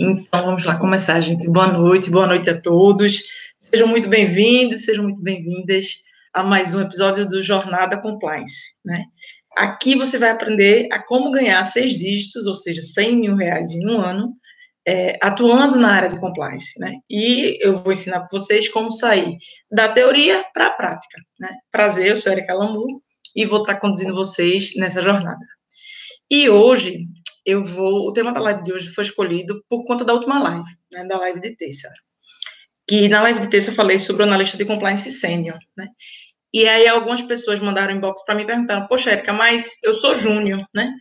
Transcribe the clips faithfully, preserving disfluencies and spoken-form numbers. Então, vamos lá começar, gente. Boa noite, boa noite a todos. Sejam muito bem-vindos, sejam muito bem-vindas a mais um episódio do Jornada Compliance, né? Aqui você vai aprender a como ganhar seis dígitos, ou seja, cem mil reais em um ano, É, atuando na área de compliance, né? E eu vou ensinar para vocês como sair da teoria para a prática, né? Prazer, eu sou Érika Lamur e vou estar conduzindo vocês nessa jornada. E hoje, eu vou... O tema da live de hoje foi escolhido por conta da última live, né? Da live de terça. Que na live de terça eu falei sobre o analista de compliance sênior, né? E aí algumas pessoas mandaram inbox para mim e perguntaram, poxa, Érika, mas eu sou júnior, né?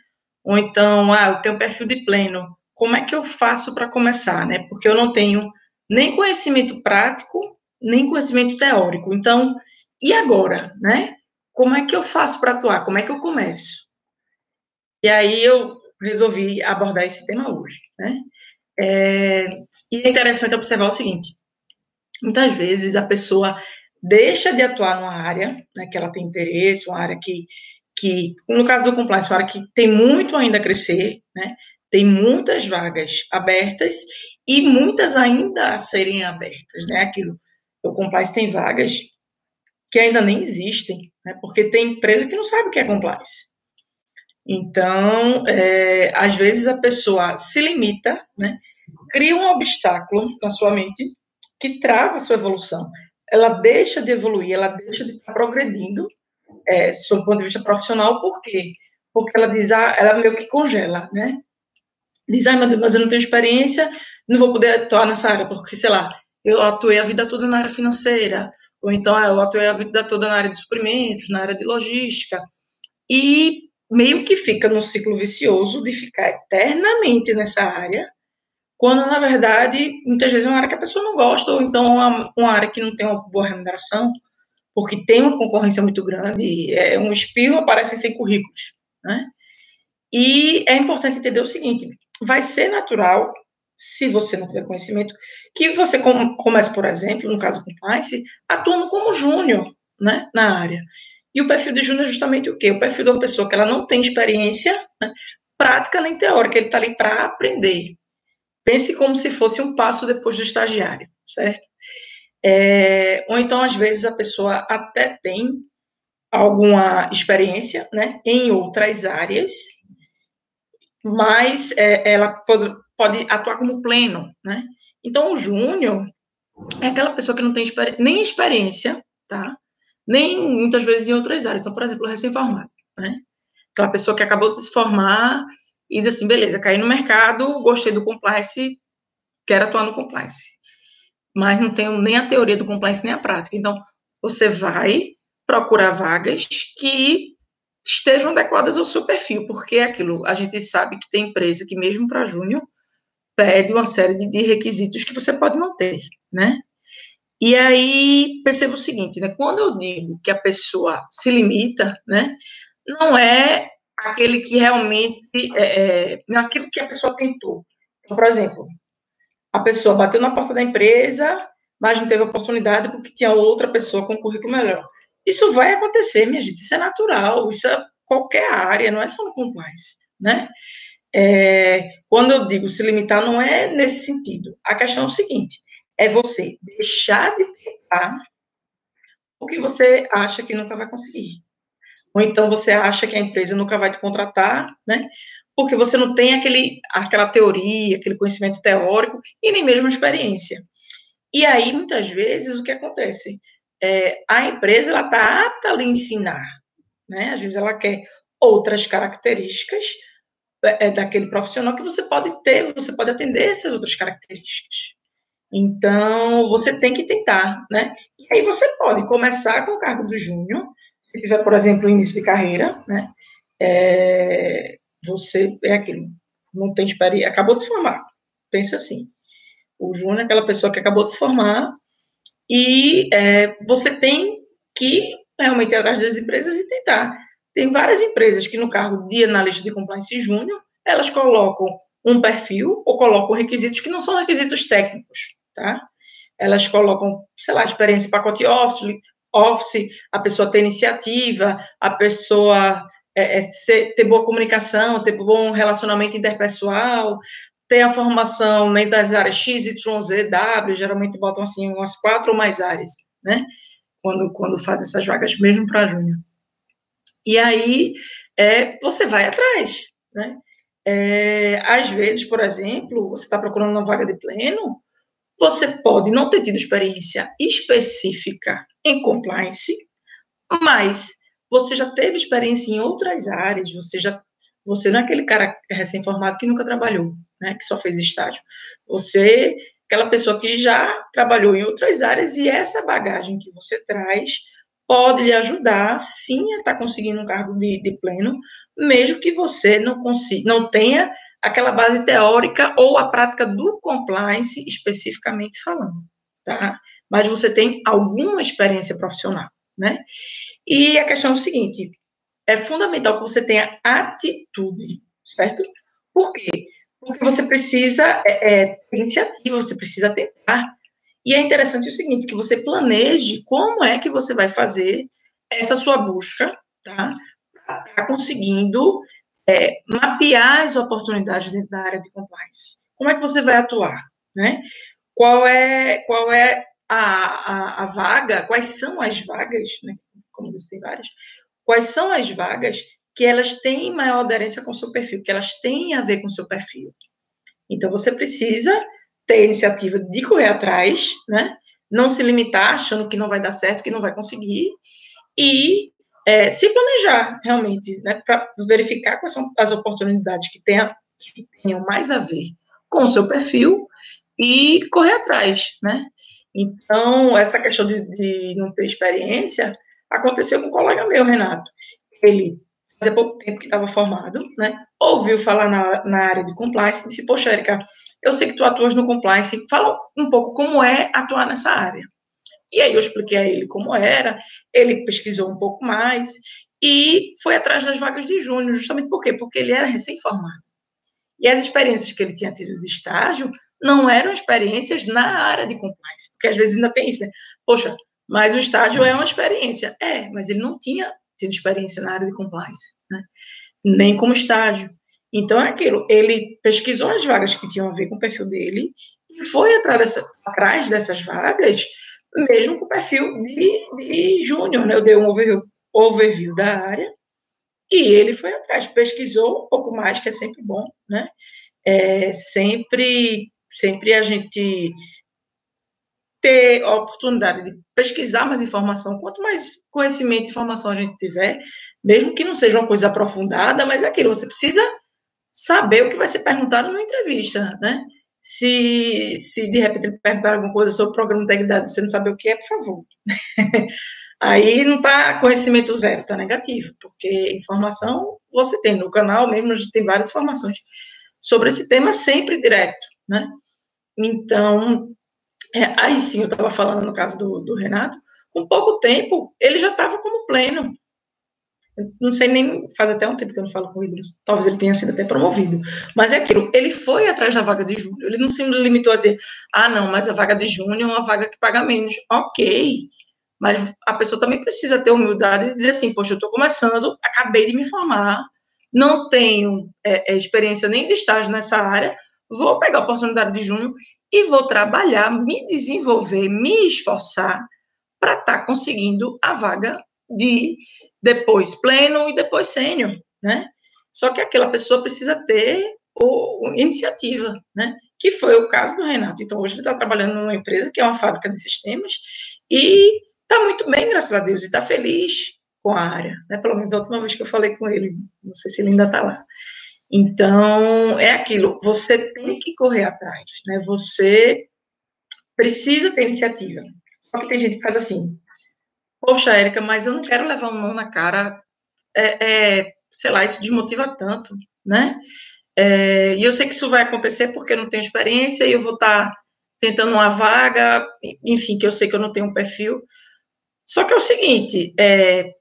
Ou então, ah, eu tenho perfil de pleno. Como é que eu faço para começar, né? Porque eu não tenho nem conhecimento prático, nem conhecimento teórico. Então, e agora, né? Como é que eu faço para atuar? Como é que eu começo? E aí eu resolvi abordar esse tema hoje, né? É, e é interessante observar o seguinte. Muitas vezes a pessoa deixa de atuar numa área, né, que ela tem interesse, uma área que, que no caso do compliance, uma área que tem muito ainda a crescer, né? Tem muitas vagas abertas e muitas ainda a serem abertas, né? Aquilo, o compliance tem vagas que ainda nem existem, né? Porque tem empresa que não sabe o que é compliance. Então, é, às vezes a pessoa se limita, né? Cria um obstáculo na sua mente que trava a sua evolução. Ela deixa de evoluir, ela deixa de estar progredindo, é, sob o ponto de vista profissional. Por quê? Porque ela diz, ah, ela meio que congela, né? Diz, ai, meu Deus, mas eu não tenho experiência, não vou poder atuar nessa área, porque, sei lá, eu atuei a vida toda na área financeira, ou então eu atuei a vida toda na área de suprimentos, na área de logística, e meio que fica num ciclo vicioso de ficar eternamente nessa área, quando, na verdade, muitas vezes é uma área que a pessoa não gosta, ou então uma, uma área que não tem uma boa remuneração, porque tem uma concorrência muito grande, é um espirro, aparecem sem currículos, né? E é importante entender o seguinte, vai ser natural, se você não tiver conhecimento, que você comece, por exemplo, no caso do compliance, atuando como júnior, né, na área. E o perfil de júnior é justamente o quê? O perfil de uma pessoa que ela não tem experiência, né, prática nem teórica, ele está ali para aprender. Pense como se fosse um passo depois do estagiário, certo? É, ou então, às vezes, a pessoa até tem alguma experiência, né, em outras áreas, mas é, ela pode, pode atuar como pleno, né? Então, o júnior é aquela pessoa que não tem experi- nem experiência, tá? Nem, muitas vezes, em outras áreas. Então, por exemplo, o recém-formado, né? Aquela pessoa que acabou de se formar e diz assim, beleza, caí no mercado, gostei do compliance, quero atuar no compliance. Mas não tenho nem a teoria do compliance, nem a prática. Então, você vai procurar vagas que estejam adequadas ao seu perfil, porque é aquilo, a gente sabe que tem empresa que mesmo para júnior pede uma série de, de requisitos que você pode não ter, né? E aí, perceba o seguinte, né? Quando eu digo que a pessoa se limita, né? Não é aquele que realmente, é, é, não é aquilo que a pessoa tentou. Então, por exemplo, a pessoa bateu na porta da empresa, mas não teve oportunidade porque tinha outra pessoa com um currículo melhor. Isso vai acontecer, minha gente, isso é natural, isso é qualquer área, não é só no compliance, né? É, quando eu digo se limitar, não é nesse sentido. A questão é o seguinte, é você deixar de tentar o que você acha que nunca vai conseguir. Ou então você acha que a empresa nunca vai te contratar, né? Porque você não tem aquele, aquela teoria, aquele conhecimento teórico e nem mesmo experiência. E aí, muitas vezes, o que acontece? É, a empresa, ela está apta a lhe ensinar, né? Às vezes ela quer outras características é, daquele profissional que você pode ter, você pode atender essas outras características. Então, você tem que tentar, né? E aí você pode começar com o cargo do júnior, se tiver, por exemplo, início de carreira, né? É, você é aquilo, não tem experiência, acabou de se formar, pensa assim. O júnior é aquela pessoa que acabou de se formar, E é, você tem que realmente ir atrás das empresas e tentar. Tem várias empresas que no cargo de analista de compliance júnior, elas colocam um perfil ou colocam requisitos que não são requisitos técnicos, tá? Elas colocam, sei lá, experiência em pacote office, office, a pessoa ter iniciativa, a pessoa é, é, ter boa comunicação, ter bom relacionamento interpessoal, tem a formação, né, das áreas X, Y, Z, W, geralmente botam assim umas quatro ou mais áreas, né? Quando, quando faz essas vagas, mesmo para júnior. E aí, é, você vai atrás, né? É, às vezes, por exemplo, você está procurando uma vaga de pleno, você pode não ter tido experiência específica em compliance, mas você já teve experiência em outras áreas, você já, você não é aquele cara recém-formado que nunca trabalhou, né, que só fez estágio. Você, aquela pessoa que já trabalhou em outras áreas, e essa bagagem que você traz pode lhe ajudar, sim, a estar conseguindo um cargo de, de pleno, mesmo que você não consiga, não tenha aquela base teórica ou a prática do compliance, especificamente falando, tá? Mas você tem alguma experiência profissional, né? E a questão é o seguinte, é fundamental que você tenha atitude, certo? Por quê? Porque você precisa é, é, ter iniciativa, você precisa tentar. E é interessante o seguinte, que você planeje como é que você vai fazer essa sua busca, tá? Para estar conseguindo é, mapear as oportunidades dentro da área de compliance. Como é que você vai atuar, né? Qual é, qual é a, a, a vaga, quais são as vagas, né? Como disse, tem várias. Quais são as vagas que elas têm maior aderência com o seu perfil, que elas têm a ver com o seu perfil. Então, você precisa ter a iniciativa de correr atrás, né? Não se limitar achando que não vai dar certo, que não vai conseguir, e é, se planejar realmente, né, para verificar quais são as oportunidades que, tenha, que tenham mais a ver com o seu perfil e correr atrás, né? Então, essa questão de, de não ter experiência aconteceu com um colega meu, Renato. Ele fazia pouco tempo que estava formado, né? Ouviu falar na, na área de compliance e disse, poxa, Érika, eu sei que tu atuas no compliance, fala um pouco como é atuar nessa área. E aí eu expliquei a ele como era, ele pesquisou um pouco mais e foi atrás das vagas de júnior, justamente por quê? Porque ele era recém-formado. E as experiências que ele tinha tido de estágio não eram experiências na área de compliance, porque às vezes ainda tem isso, né? Poxa, mas o estágio é uma experiência. É, mas ele não tinha tido experiência na área de compliance, né? Nem como estágio. Então, é aquilo, ele pesquisou as vagas que tinham a ver com o perfil dele e foi atrás, dessa, atrás dessas vagas, mesmo com o perfil de, de júnior, né? Eu dei um overview, overview da área e ele foi atrás, pesquisou um pouco mais, que é sempre bom, né? É, sempre, sempre a gente ter a oportunidade de pesquisar mais informação, quanto mais conhecimento e informação a gente tiver, mesmo que não seja uma coisa aprofundada, mas é aquilo, você precisa saber o que vai ser perguntado numa entrevista, né? Se, se de repente perguntar alguma coisa sobre o programa de integridade, você não saber o que é, por favor. Aí não está conhecimento zero, está negativo, porque informação você tem no canal, mesmo a gente tem várias informações sobre esse tema, sempre direto, né? Então, É, aí sim, eu estava falando no caso do, do Renato, com pouco tempo, ele já estava como pleno. Eu não sei nem, faz até um tempo que eu não falo com ele, talvez ele tenha sido até promovido. Mas é aquilo, ele foi atrás da vaga de júnior, ele não se limitou a dizer, ah, não, mas a vaga de júnior é uma vaga que paga menos. Ok, mas a pessoa também precisa ter humildade e dizer assim, poxa, eu estou começando, acabei de me formar, não tenho é, é, experiência nem de estágio nessa área, vou pegar a oportunidade de júnior e vou trabalhar, me desenvolver, me esforçar para estar tá conseguindo a vaga de depois pleno e depois sênior, né? Só que aquela pessoa precisa ter o, o iniciativa, né? Que foi o caso do Renato. Então, hoje ele está trabalhando numa empresa que é uma fábrica de sistemas e está muito bem, graças a Deus, e está feliz com a área, né? Pelo menos a última vez que eu falei com ele, não sei se ele ainda está lá. Então, é aquilo, você tem que correr atrás, né? Você precisa ter iniciativa. Só que tem gente que faz assim, poxa, Érika, mas eu não quero levar um não na cara, é, é, sei lá, isso desmotiva tanto, né? É, e eu sei que isso vai acontecer porque eu não tenho experiência e eu vou estar tentando uma vaga, enfim, que eu sei que eu não tenho um perfil. Só que é o seguinte, é,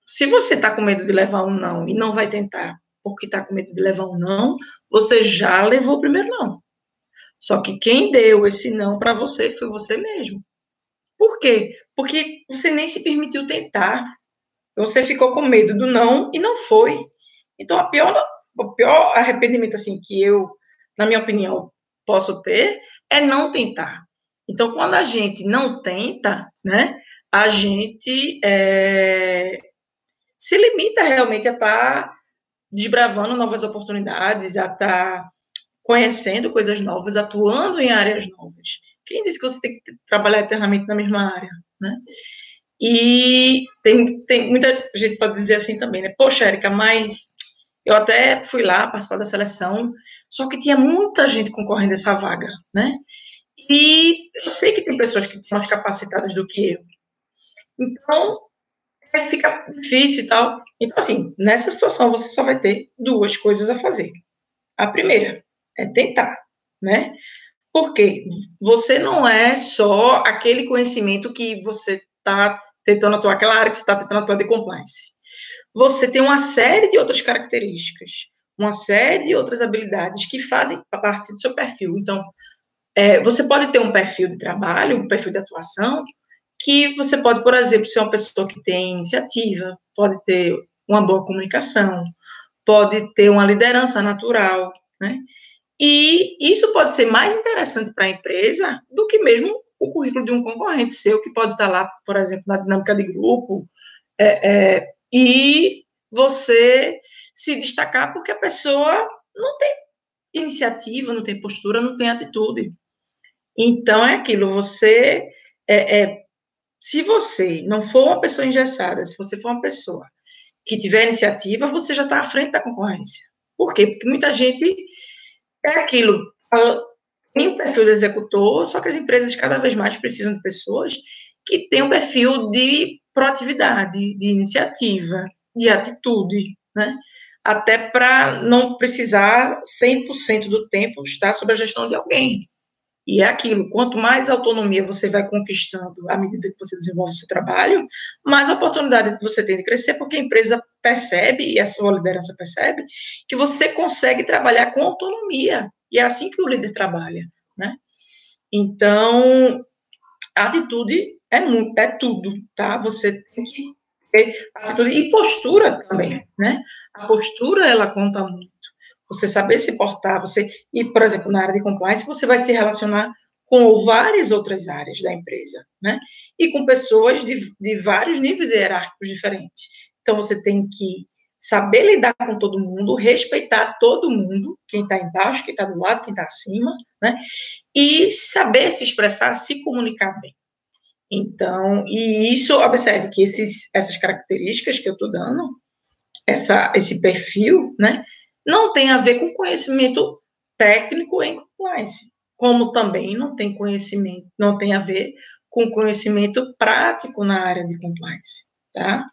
se você está com medo de levar um não e não vai tentar, porque está com medo de levar um não, você já levou o primeiro não. Só que quem deu esse não para você foi você mesmo. Por quê? Porque você nem se permitiu tentar. Você ficou com medo do não e não foi. Então, a pior, o pior arrependimento assim, que eu na minha opinião, posso ter, é não tentar. Então, quando a gente não tenta, né, a gente é, se limita realmente a estar desbravando novas oportunidades, a estar conhecendo coisas novas, atuando em áreas novas. Quem disse que você tem que trabalhar eternamente na mesma área, né? E tem, tem muita gente pode dizer assim também, né? Poxa, Érika, mas eu até fui lá participar da seleção, só que tinha muita gente concorrendo a essa vaga, né? E eu sei que tem pessoas que estão mais capacitadas do que eu. Então, fica difícil e tal. Então, assim, nessa situação você só vai ter duas coisas a fazer. A primeira é tentar, né? Porque você não é só aquele conhecimento que você está tentando atuar, aquela área que você está tentando atuar de compliance. Você tem uma série de outras características, uma série de outras habilidades que fazem parte do seu perfil. Então, é, você pode ter um perfil de trabalho, um perfil de atuação, que você pode, por exemplo, ser uma pessoa que tem iniciativa, pode ter uma boa comunicação, pode ter uma liderança natural, né? E isso pode ser mais interessante para a empresa do que mesmo o currículo de um concorrente seu, que pode estar lá, por exemplo, na dinâmica de grupo, é, é, e você se destacar porque a pessoa não tem iniciativa, não tem postura, não tem atitude. Então, é aquilo, você... É, é, se você não for uma pessoa engessada, se você for uma pessoa que tiver iniciativa, você já está à frente da concorrência. Por quê? Porque muita gente é aquilo, tem o perfil de executor, só que as empresas cada vez mais precisam de pessoas que têm um perfil de proatividade, de iniciativa, de atitude, né? Até para não precisar cem por cento do tempo estar sob a gestão de alguém. E é aquilo, quanto mais autonomia você vai conquistando à medida que você desenvolve o seu trabalho, mais oportunidade você tem de crescer, porque a empresa percebe, e a sua liderança percebe, que você consegue trabalhar com autonomia. E é assim que o líder trabalha, né? Então, a atitude é, muito, é tudo, tá? Você tem que ter atitude e postura também, né? A postura, ela conta muito. Você saber se portar, você... E, por exemplo, na área de compliance, você vai se relacionar com várias outras áreas da empresa, né? E com pessoas de, de vários níveis hierárquicos diferentes. Então, você tem que saber lidar com todo mundo, respeitar todo mundo, quem está embaixo, quem está do lado, quem está acima, né? E saber se expressar, se comunicar bem. Então, e isso, observe que esses, essas características que eu estou dando, essa, esse perfil, né? Não tem a ver com conhecimento técnico em compliance, como também não tem conhecimento, não tem a ver com conhecimento prático na área de compliance, tá?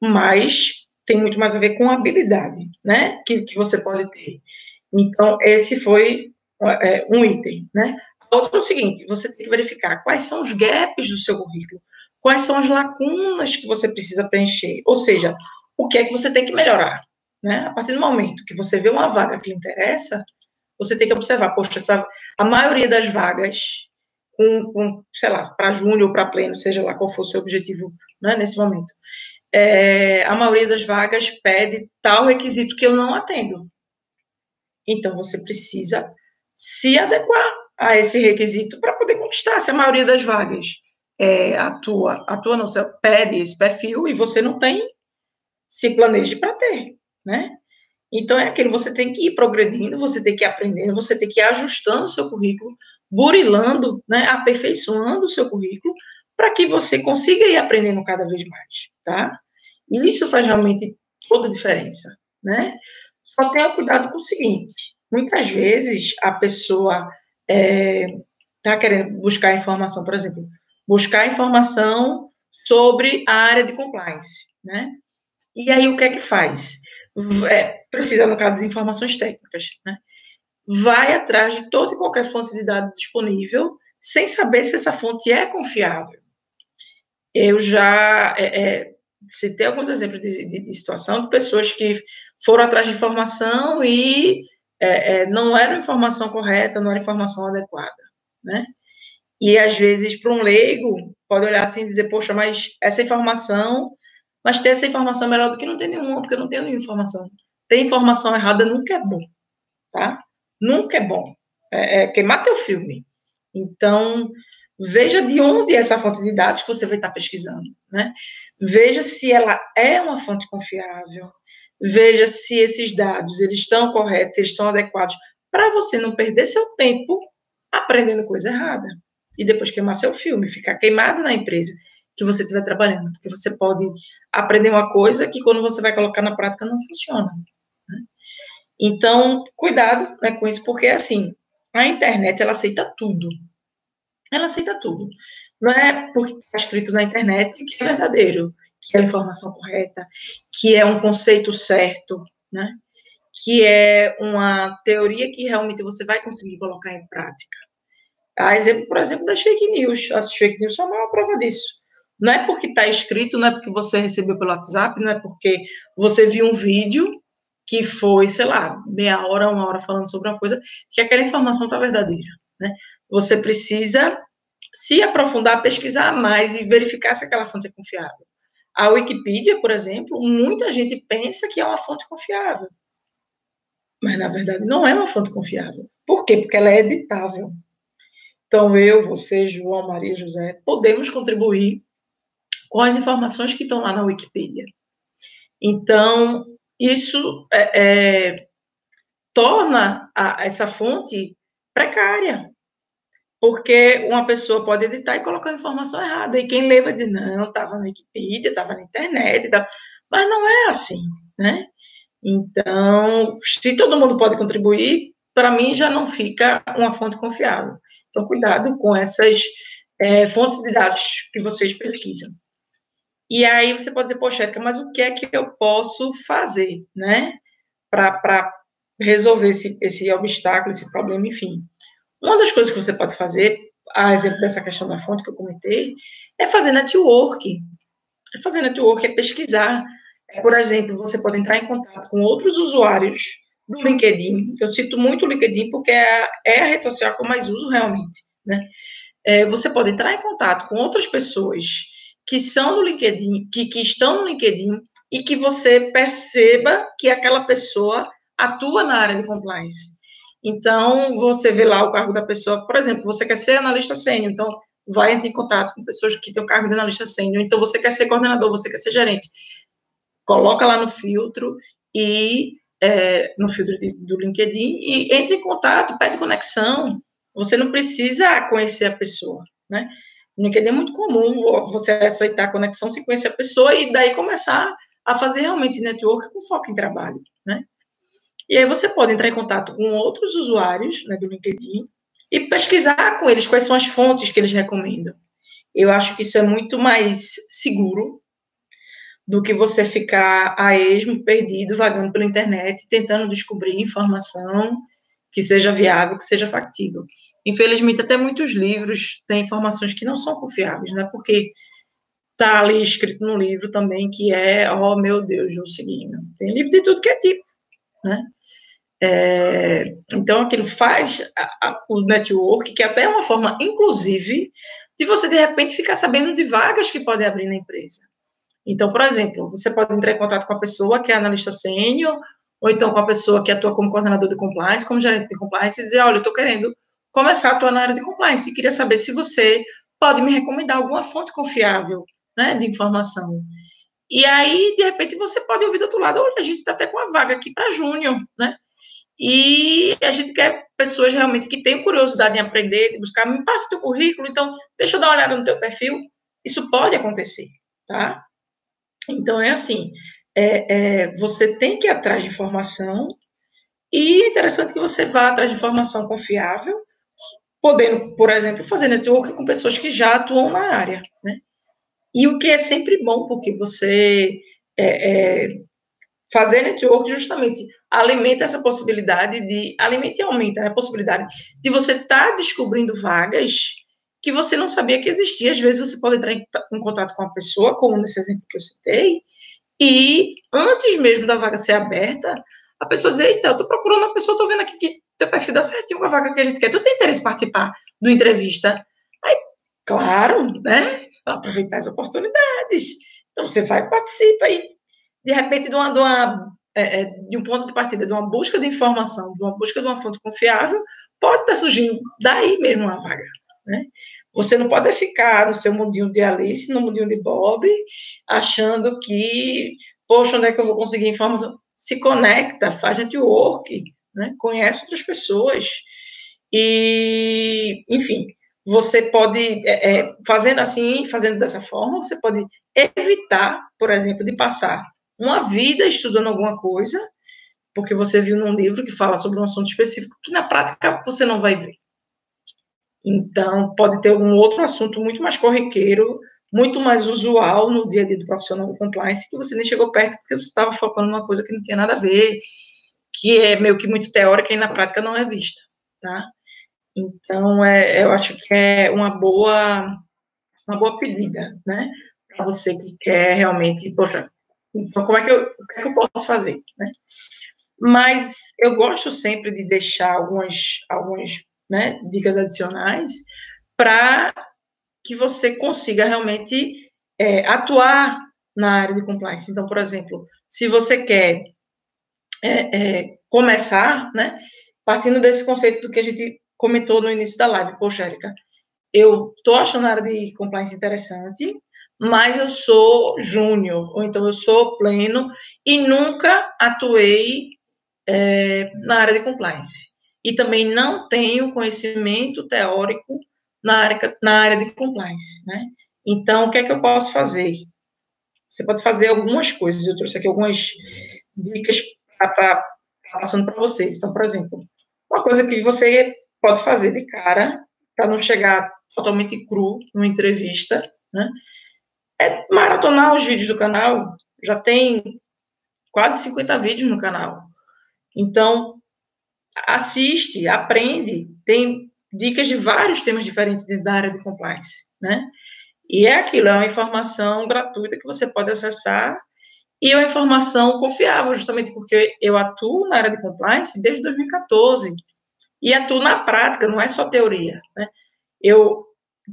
Mas tem muito mais a ver com habilidade, né? Que, que você pode ter. Então, esse foi é, um item, né? Outro é o seguinte, você tem que verificar quais são os gaps do seu currículo, quais são as lacunas que você precisa preencher, ou seja, o que é que você tem que melhorar. Né? A partir do momento que você vê uma vaga que lhe interessa, você tem que observar, poxa, essa, a maioria das vagas, um, um, sei lá, para júnior ou para pleno, seja lá qual for o seu objetivo, né, nesse momento, é, a maioria das vagas pede tal requisito que eu não atendo. Então, você precisa se adequar a esse requisito para poder conquistar. Se a maioria das vagas é, atua, atua não, você pede esse perfil e você não tem, se planeje para ter. Né? Então é aquilo, você tem que ir progredindo, você tem que ir aprendendo, você tem que ir ajustando o seu currículo, burilando, né, aperfeiçoando o seu currículo para que você consiga ir aprendendo cada vez mais, tá? E isso faz realmente toda a diferença, né? Só tenha cuidado com o seguinte, muitas vezes a pessoa está é, querendo buscar informação, por exemplo, buscar informação sobre a área de compliance, né? E aí o que é que faz? É, precisa, no caso, de informações técnicas, né? Vai atrás de toda e qualquer fonte de dados disponível, sem saber se essa fonte é confiável. Eu já é, é, citei alguns exemplos de, de, de situação de pessoas que foram atrás de informação e é, é, não era informação correta, não era informação adequada, né? E, às vezes, para um leigo, pode olhar assim e dizer, poxa, mas essa informação... Mas ter essa informação é melhor do que não ter nenhuma, porque eu não tenho nenhuma informação. Ter informação errada nunca é bom, tá? nunca é bom. É, é queimar teu filme. Então, veja de onde é essa fonte de dados que você vai estar pesquisando, né? Veja se ela é uma fonte confiável. Veja se esses dados, eles estão corretos, eles estão adequados, para você não perder seu tempo aprendendo coisa errada. E depois queimar seu filme, ficar queimado na empresa que você estiver trabalhando. Porque você pode aprender uma coisa que, quando você vai colocar na prática, não funciona, né? Então, cuidado, né, com isso, porque, assim, a internet, ela aceita tudo. Ela aceita tudo. Não é porque está escrito na internet que é verdadeiro, que é a informação correta, que é um conceito certo, né? Que é uma teoria que realmente você vai conseguir colocar em prática. A exemplo, por exemplo, das fake news. As fake news são a maior prova disso. Não é porque está escrito, não é porque você recebeu pelo WhatsApp, não é porque você viu um vídeo que foi, sei lá, meia hora, uma hora falando sobre uma coisa, que aquela informação está verdadeira, né? Você precisa se aprofundar, pesquisar mais e verificar se aquela fonte é confiável. A Wikipedia, por exemplo, muita gente pensa que é uma fonte confiável. Mas, na verdade, não é uma fonte confiável. Por quê? Porque ela é editável. Então, eu, você, João, Maria, José, podemos contribuir com as informações que estão lá na Wikipedia. Então, isso é, é, torna a, essa fonte precária. Porque uma pessoa pode editar e colocar a informação errada. E quem lê vai dizer, não, estava na Wikipedia, estava na internet e tal. Mas não é assim, né? Então, se todo mundo pode contribuir, para mim já não fica uma fonte confiável. Então, cuidado com essas é, fontes de dados que vocês pesquisam. E aí você pode dizer, poxa, Érika, mas o que é que eu posso fazer, né? Para resolver esse, esse obstáculo, esse problema, enfim. Uma das coisas que você pode fazer, a exemplo dessa questão da fonte que eu comentei, é fazer network. É fazer network, é pesquisar. Por exemplo, você pode entrar em contato com outros usuários do LinkedIn. Eu cito muito o LinkedIn porque é a, é a rede social que eu mais uso realmente, né? É, você pode entrar em contato com outras pessoas que são do LinkedIn, que, que estão no LinkedIn e que você perceba que aquela pessoa atua na área de compliance. Então, você vê lá o cargo da pessoa. Por exemplo, você quer ser analista sênior, então vai entrar em contato com pessoas que têm o cargo de analista sênior. Então, você quer ser coordenador, você quer ser gerente. Coloca lá no filtro, e, é, no filtro de, do LinkedIn, e entre em contato, pede conexão. Você não precisa conhecer a pessoa, né? No LinkedIn é muito comum você aceitar a conexão sem conhecer a pessoa e daí começar a fazer realmente network com foco em trabalho, né? E aí você pode entrar em contato com outros usuários, né, do LinkedIn e pesquisar com eles quais são as fontes que eles recomendam. Eu acho que isso é muito mais seguro do que você ficar a esmo, perdido, vagando pela internet, tentando descobrir informação que seja viável, que seja factível. Infelizmente, até muitos livros têm informações que não são confiáveis, né? Porque está ali escrito no livro também que é, oh, meu Deus, eu seguindo. Tem livro de tudo que é tipo, né? É, então, aquilo faz a, a, o network, que até é uma forma, inclusive, de você, de repente, ficar sabendo de vagas que podem abrir na empresa. Então, por exemplo, você pode entrar em contato com a pessoa que é analista sênior, ou então com a pessoa que atua como coordenador de compliance, como gerente de compliance, e dizer, olha, eu estou querendo começar a atuar na área de compliance, e queria saber se você pode me recomendar alguma fonte confiável, né, de informação. E aí, de repente, você pode ouvir do outro lado, olha, a gente está até com uma vaga aqui para júnior, né? E a gente quer pessoas realmente que têm curiosidade em aprender, de buscar, me passa teu currículo, então, deixa eu dar uma olhada no teu perfil. Isso pode acontecer, tá? Então, é assim, é, é, você tem que ir atrás de informação, e é interessante que você vá atrás de informação confiável, podendo, por exemplo, fazer network com pessoas que já atuam na área, né? E o que é sempre bom, porque você é, é, fazer network justamente alimenta essa possibilidade de, alimenta e aumenta a possibilidade de você estar tá descobrindo vagas que você não sabia que existia. Às vezes você pode entrar em, em contato com uma pessoa, como nesse exemplo que eu citei, e antes mesmo da vaga ser aberta, a pessoa dizer, eita, eu estou procurando uma pessoa, estou vendo aqui que teu perfil dá certinho com a vaga que a gente quer, tu tem interesse em participar do entrevista? Aí, claro, né? Aproveitar as oportunidades. Então, você vai e participa aí. De repente, de uma, de uma é, de um ponto de partida, de uma busca de informação, de uma busca de uma fonte confiável, pode estar surgindo daí mesmo uma vaga, né? Você não pode ficar no seu mundinho de Alice, no mundinho de Bob, achando que, poxa, onde é que eu vou conseguir informação? Se conecta, faz network, né? Conhece outras pessoas. E, enfim, você pode, é, é, fazendo assim, fazendo dessa forma, você pode evitar, por exemplo, de passar uma vida estudando alguma coisa, porque você viu num livro que fala sobre um assunto específico que, na prática, você não vai ver. Então, pode ter um outro assunto muito mais corriqueiro, muito mais usual no dia a dia do profissional do compliance, que você nem chegou perto porque você estava focando numa coisa que não tinha nada a ver, que é meio que muito teórica e, na prática, não é vista, tá? Então, é, eu acho que é uma boa, uma boa pedida, né? Para você que quer realmente, poxa, então, como é que eu, o que é que eu posso fazer, né? Mas eu gosto sempre de deixar algumas, algumas né, dicas adicionais para que você consiga realmente é, atuar na área de compliance. Então, por exemplo, se você quer é, é, começar, né, partindo desse conceito do que a gente comentou no início da live, poxa, Érika, eu estou achando a área de compliance interessante, mas eu sou júnior, ou então eu sou pleno, e nunca atuei é, na área de compliance. E também não tenho conhecimento teórico na área, na área de compliance, né? Então, o que é que eu posso fazer? Você pode fazer algumas coisas, eu trouxe aqui algumas dicas para passando para vocês. Então, por exemplo, uma coisa que você pode fazer de cara, para não chegar totalmente cru numa entrevista, né? É maratonar os vídeos do canal, já tem quase cinquenta vídeos no canal. Então, assiste, aprende, tem dicas de vários temas diferentes da área de compliance, né? E é aquilo, é uma informação gratuita que você pode acessar e é uma informação confiável, justamente porque eu atuo na área de compliance desde dois mil e quatorze e atuo na prática, não é só teoria, né? Eu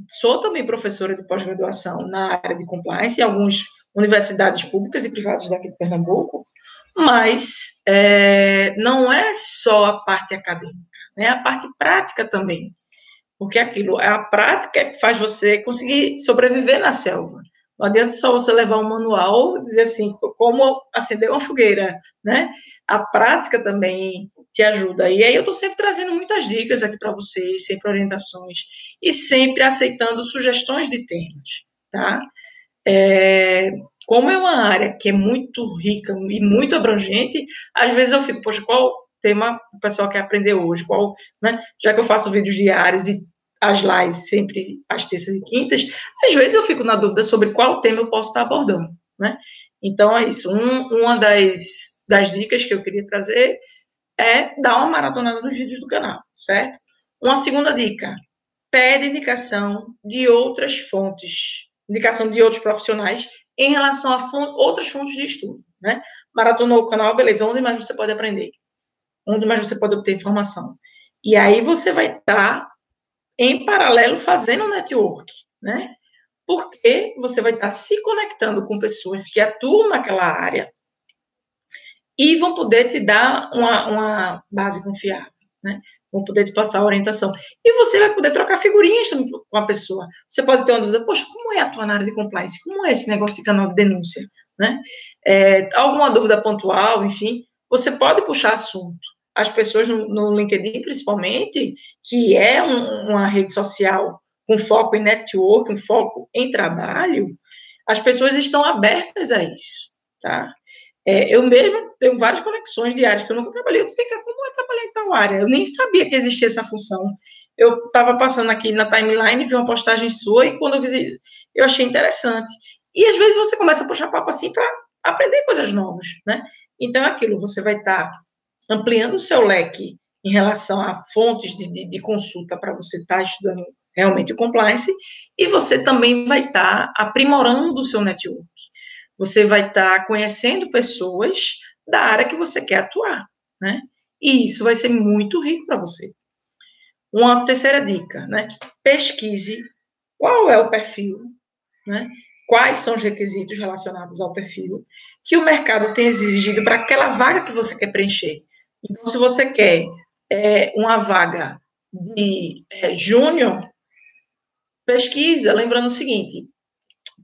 sou também professora de pós-graduação na área de compliance em algumas universidades públicas e privadas daqui de Pernambuco, mas é, não é só a parte acadêmica, é a parte prática também, porque aquilo, é a prática que faz você conseguir sobreviver na selva. Não adianta só você levar um manual e dizer assim, como acender uma fogueira, né? A prática também te ajuda. E aí eu estou sempre trazendo muitas dicas aqui para vocês, sempre orientações, e sempre aceitando sugestões de temas, tá? É, como é uma área que é muito rica e muito abrangente, às vezes eu fico, poxa, qual tema o pessoal quer aprender hoje? Qual, né? Já que eu faço vídeos diários e as lives sempre às terças e quintas, às vezes eu fico na dúvida sobre qual tema eu posso estar abordando, né? Então, é isso. Um, uma das, das dicas que eu queria trazer é dar uma maratonada nos vídeos do canal, certo? Uma segunda dica, pede indicação de outras fontes, indicação de outros profissionais em relação a fonte, outras fontes de estudo, né? Maratonou o canal, beleza, onde mais você pode aprender? Onde mais você pode obter informação? E aí você vai estar, tá, em paralelo, fazendo network, né? Porque você vai estar se conectando com pessoas que atuam naquela área e vão poder te dar uma, uma base confiável, né? Vão poder te passar a orientação. E você vai poder trocar figurinhas com a pessoa. Você pode ter uma dúvida, poxa, como é atuar na área de compliance? Como é esse negócio de canal de denúncia, né? É, alguma dúvida pontual, enfim, você pode puxar assunto. As pessoas no, no LinkedIn, principalmente, que é um, uma rede social com foco em network, um foco em trabalho, as pessoas estão abertas a isso, tá? É, eu mesmo tenho várias conexões de áreas que eu nunca trabalhei. Eu disse, como eu trabalhei em tal área? Eu nem sabia que existia essa função. Eu estava passando aqui na timeline, vi uma postagem sua e quando eu vi, eu achei interessante. E às vezes você começa a puxar papo assim para aprender coisas novas, né? Então, é aquilo, você vai estar tá ampliando o seu leque em relação a fontes de, de, de consulta para você estar tá estudando realmente o compliance, e você também vai estar tá aprimorando o seu network. Você vai estar tá conhecendo pessoas da área que você quer atuar, né? E isso vai ser muito rico para você. Uma terceira dica, né? Pesquise qual é o perfil, né? quais são os requisitos relacionados ao perfil que o mercado tem exigido para aquela vaga que você quer preencher. Então, se você quer é, uma vaga de é, júnior, pesquisa, lembrando o seguinte,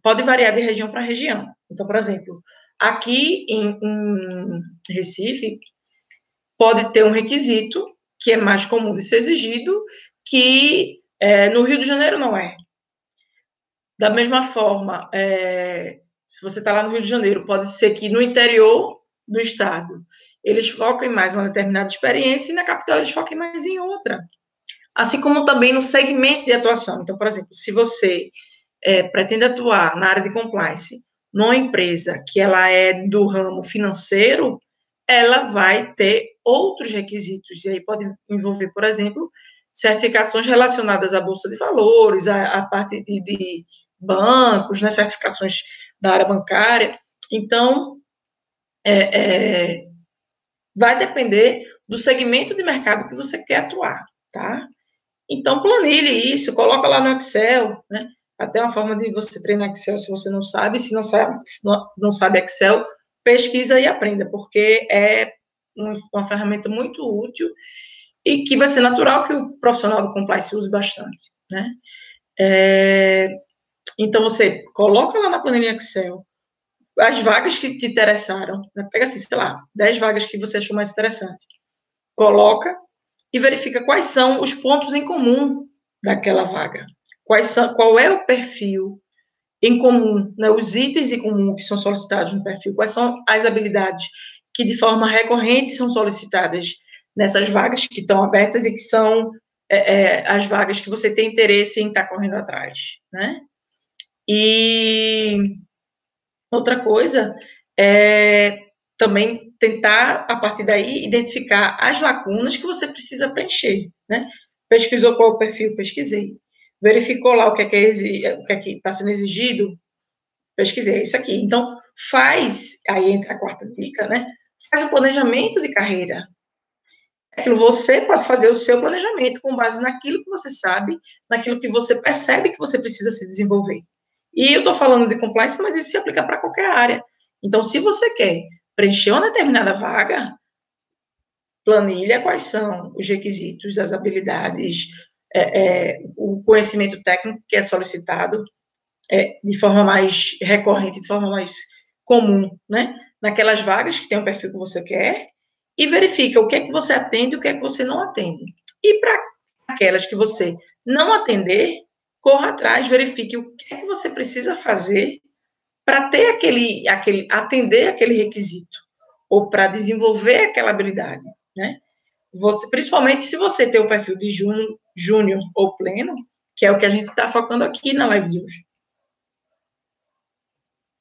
pode variar de região para região. Então, por exemplo, aqui em, em Recife, pode ter um requisito que é mais comum de ser exigido, que é, no Rio de Janeiro não é. Da mesma forma, é, se você está lá no Rio de Janeiro, pode ser que no interior do estado eles foquem mais em uma determinada experiência e na capital eles foquem mais em outra. Assim como também no segmento de atuação. Então, por exemplo, se você é, pretende atuar na área de compliance numa empresa que ela é do ramo financeiro, ela vai ter outros requisitos. E aí pode envolver, por exemplo, certificações relacionadas à Bolsa de Valores, à, à parte de, de bancos, né, certificações da área bancária. Então, é, é, vai depender do segmento de mercado que você quer atuar, tá? Então, planilhe isso, coloca lá no Excel, né? Até uma forma de você treinar Excel, se você não sabe. Se não sabe, se não, não sabe Excel, pesquisa e aprenda, porque é uma, uma ferramenta muito útil e que vai ser natural que o profissional do compliance use bastante, né? É, então, você coloca lá na planilha Excel as vagas que te interessaram, né? Pega assim, sei lá, dez vagas que você achou mais interessante. Coloca e verifica quais são os pontos em comum daquela vaga. Quais são, qual é o perfil em comum, né? Os itens em comum que são solicitados no perfil. Quais são as habilidades que, de forma recorrente, são solicitadas nessas vagas que estão abertas e que são é, é, as vagas que você tem interesse em estar correndo atrás, né? E outra coisa é também tentar, a partir daí, identificar as lacunas que você precisa preencher, né? Pesquisou qual o perfil? Pesquisei. Verificou lá o que é que é, está sendo exigido? Pesquisei, é isso aqui. Então, faz, aí entra a quarta dica, né? Faz um planejamento de carreira. Aquilo, você pode fazer o seu planejamento com base naquilo que você sabe, naquilo que você percebe que você precisa se desenvolver. E eu estou falando de compliance, mas isso se aplica para qualquer área. Então, se você quer preencher uma determinada vaga, planilha quais são os requisitos, as habilidades, é, é, o conhecimento técnico que é solicitado é, de forma mais recorrente, de forma mais comum, né? Naquelas vagas que tem o perfil que você quer, e verifica o que é que você atende e o que é que você não atende. E para aquelas que você não atender, corra atrás, verifique o que é que você precisa fazer para ter aquele, aquele, atender aquele requisito, ou para desenvolver aquela habilidade, né? Você, principalmente se você tem o perfil de júnior, júnior ou pleno, que é o que a gente está focando aqui na live de hoje.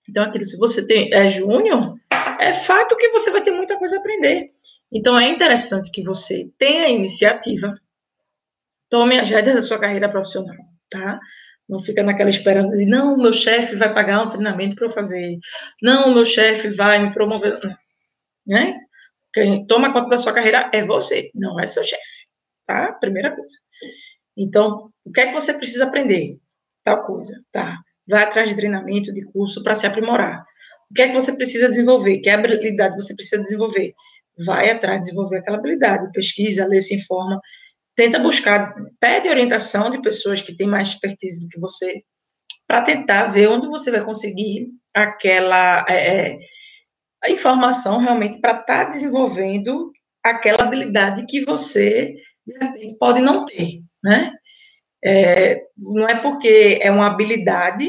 Então, aquilo, se você tem, é júnior, é fato que você vai ter muita coisa a aprender. Então, é interessante que você tenha iniciativa, tome as rédeas da sua carreira profissional, tá? Não fica naquela esperando de, não, meu chefe vai pagar um treinamento para eu fazer, não, meu chefe vai me promover, né? Quem toma conta da sua carreira é você, não é seu chefe, tá? Primeira coisa. Então, o que é que você precisa aprender? Tal coisa, tá? Vai atrás de treinamento, de curso para se aprimorar. O que é que você precisa desenvolver? Que habilidade você precisa desenvolver? Vai atrás de desenvolver aquela habilidade. Pesquisa, lê, se informa. Tenta buscar, pede orientação de pessoas que têm mais expertise do que você para tentar ver onde você vai conseguir aquela é, a informação realmente para estar tá desenvolvendo aquela habilidade que você pode não ter, né? É, não é porque é uma habilidade,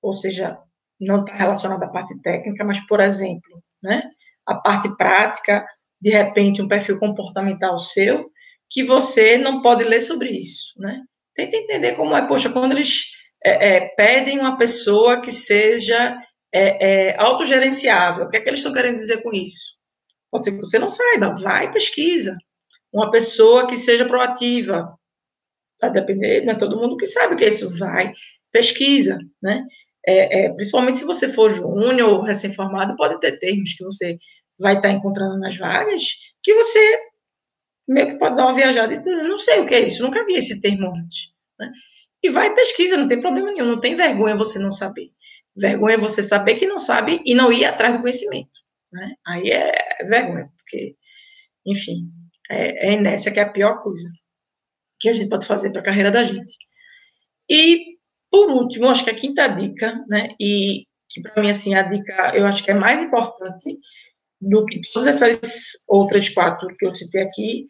ou seja, não está relacionada à parte técnica, mas, por exemplo, né, a parte prática, de repente, um perfil comportamental seu, que você não pode ler sobre isso, né? Tenta entender como é, poxa, quando eles é, é, pedem uma pessoa que seja é, é, autogerenciável, o que é que eles estão querendo dizer com isso? Pode ser que você não saiba, vai, pesquisa. Uma pessoa que seja proativa, a depender, não é todo mundo que sabe o que é isso, vai, pesquisa, né? É, é, principalmente se você for júnior ou recém-formado, pode ter termos que você vai estar encontrando nas vagas que você meio que pode dar uma viajada e não sei o que é isso, nunca vi esse termo antes, né? E vai pesquisa, não tem problema nenhum, não tem vergonha você não saber. Vergonha é você saber que não sabe e não ir atrás do conhecimento, né? Aí é vergonha, porque, enfim, é, é a inércia que é a pior coisa que a gente pode fazer para a carreira da gente. E, por último, acho que a quinta dica, né, e que para mim, assim, a dica, eu acho que é mais importante do que todas essas outras quatro que eu citei aqui,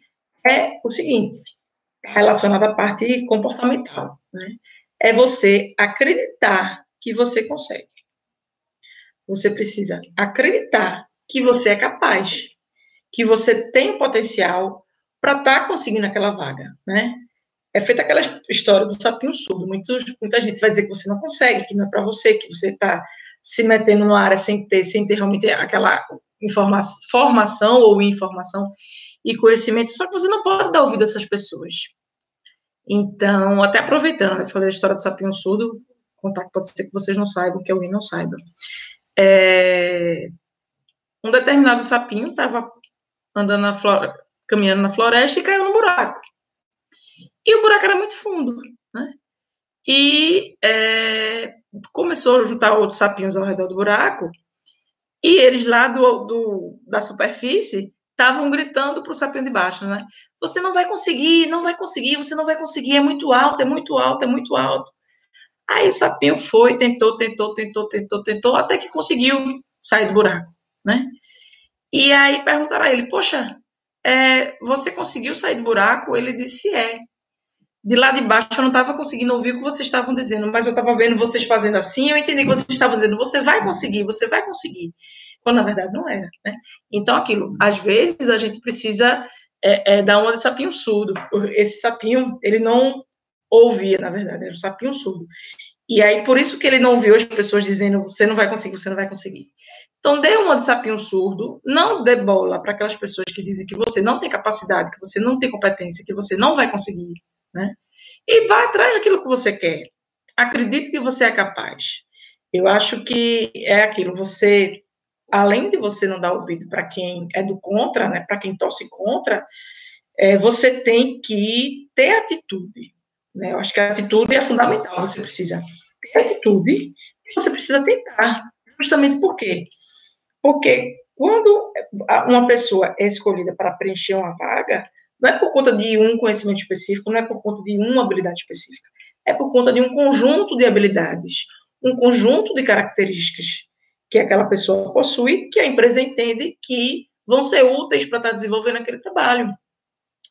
é o seguinte, relacionada à parte comportamental, né? É você acreditar que você consegue. Você precisa acreditar que você é capaz, que você tem o potencial para estar tá conseguindo aquela vaga, né? É feita aquela história do sapinho surdo. Muitos, muita gente vai dizer que você não consegue, que não é para você, que você está se metendo numa área sem ter, sem ter realmente aquela informa- formação ou informação e conhecimento, só que você não pode dar ouvido a essas pessoas. Então, até aproveitando, né, falei a história do sapinho surdo, contar que pode ser que vocês não saibam, que alguém não saiba. É, um determinado sapinho estava andando na flora, caminhando na floresta e caiu no buraco. E o buraco era muito fundo, né? E é, começou a juntar outros sapinhos ao redor do buraco, e eles lá do, do, da superfície estavam gritando para o sapinho de baixo, né? Você não vai conseguir, não vai conseguir, você não vai conseguir, é muito alto, é muito alto, é muito alto. Aí o sapinho foi, tentou, tentou, tentou, tentou, tentou, até que conseguiu sair do buraco, né? E aí perguntaram a ele, poxa, é, você conseguiu sair do buraco? Ele disse, é. De lá de baixo eu não estava conseguindo ouvir o que vocês estavam dizendo, mas eu estava vendo vocês fazendo assim, eu entendi que vocês estavam dizendo, você vai conseguir, você vai conseguir. Quando na verdade não era, né? Então aquilo, às vezes a gente precisa é, é, dar uma de sapinho surdo. Esse sapinho, ele não ouvia, na verdade, era um sapinho surdo. E aí, por isso que ele não ouviu as pessoas dizendo, você não vai conseguir, você não vai conseguir. Então, dê uma de sapinho surdo, não dê bola para aquelas pessoas que dizem que você não tem capacidade, que você não tem competência, que você não vai conseguir, né? E vá atrás daquilo que você quer. Acredite que você é capaz. Eu acho que é aquilo, você, além de você não dar ouvido para quem é do contra, né, para quem torce contra, é, você tem que ter atitude. Né, eu acho que a atitude é fundamental, você precisa ter atitude, você precisa tentar, justamente por quê? Porque quando uma pessoa é escolhida para preencher uma vaga, não é por conta de um conhecimento específico, não é por conta de uma habilidade específica, é por conta de um conjunto de habilidades, um conjunto de características que aquela pessoa possui, que a empresa entende que vão ser úteis para estar desenvolvendo aquele trabalho.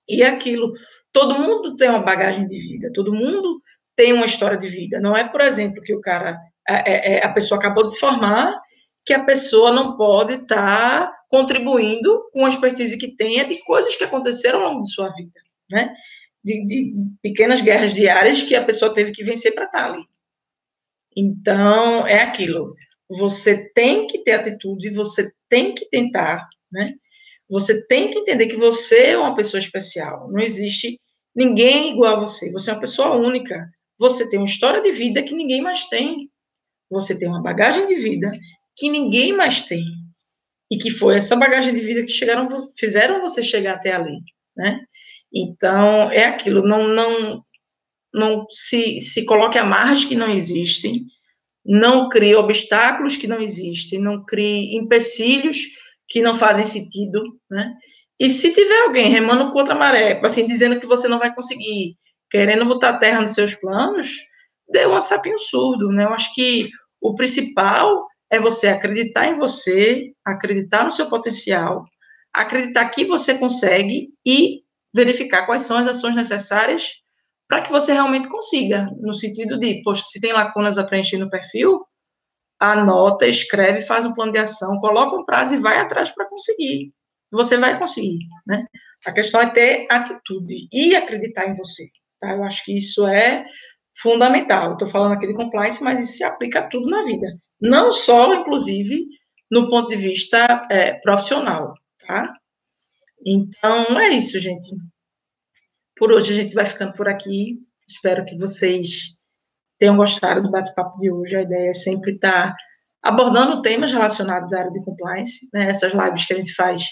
E aquilo, todo mundo tem uma bagagem de vida, todo mundo tem uma história de vida. Não é, por exemplo, que o cara, a, a pessoa acabou de se formar, que a pessoa não pode estar contribuindo com a expertise que tenha de coisas que aconteceram ao longo de sua vida, né? De, de pequenas guerras diárias que a pessoa teve que vencer para estar ali. Então, é aquilo. Você tem que ter atitude, você tem que tentar, né? Você tem que entender que você é uma pessoa especial. Não existe ninguém igual a você. Você é uma pessoa única. Você tem uma história de vida que ninguém mais tem. Você tem uma bagagem de vida que ninguém mais tem. E que foi essa bagagem de vida que chegaram, fizeram você chegar até ali, né? Então, é aquilo. Não, não, não se, se coloque amarras que não existem. Não crie obstáculos que não existem. Não crie empecilhos que não fazem sentido, né? E se tiver alguém remando contra a maré, assim, dizendo que você não vai conseguir, querendo botar terra nos seus planos, dê um sapinho surdo, né? Eu acho que o principal é você acreditar em você, acreditar no seu potencial, acreditar que você consegue e verificar quais são as ações necessárias para que você realmente consiga, no sentido de, poxa, se tem lacunas a preencher no perfil, anota, escreve, faz um plano de ação, coloca um prazo e vai atrás para conseguir. Você vai conseguir, né? A questão é ter atitude e acreditar em você, tá? Eu acho que isso é fundamental. Estou falando aqui de compliance, mas isso se aplica a tudo na vida. Não só, inclusive, no ponto de vista é, profissional, tá? Então, é isso, gente. Por hoje, a gente vai ficando por aqui. Espero que vocês tenham gostado do bate-papo de hoje. A ideia é sempre estar abordando temas relacionados à área de compliance, né? Essas lives que a gente faz,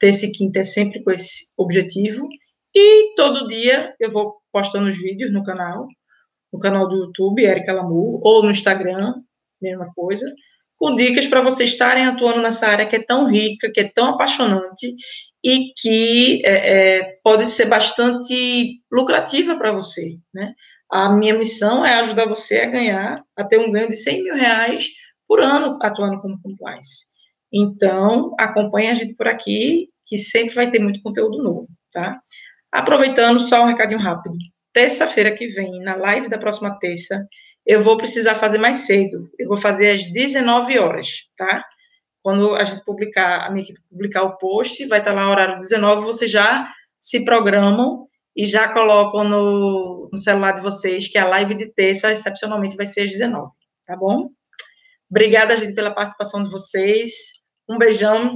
terça e quinta, é sempre com esse objetivo. E todo dia eu vou postando os vídeos no canal, no canal do YouTube, Érika Lamur, ou no Instagram, mesma coisa, com dicas para vocês estarem atuando nessa área que é tão rica, que é tão apaixonante e que é, é, pode ser bastante lucrativa para você, né? A minha missão é ajudar você a ganhar, a ter um ganho de cem mil reais por ano atuando como compliance. Então, acompanha a gente por aqui, que sempre vai ter muito conteúdo novo, tá? Aproveitando, só um recadinho rápido. Terça-feira que vem, na live da próxima terça, eu vou precisar fazer mais cedo. Eu vou fazer às dezenove horas, tá? Quando a gente publicar, a minha equipe publicar o post, vai estar lá horário dezenove, vocês já se programam e já colocam no, no celular de vocês que a live de terça, excepcionalmente, vai ser às dezenove, tá bom? Obrigada, gente, pela participação de vocês. Um beijão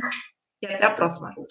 e até a próxima.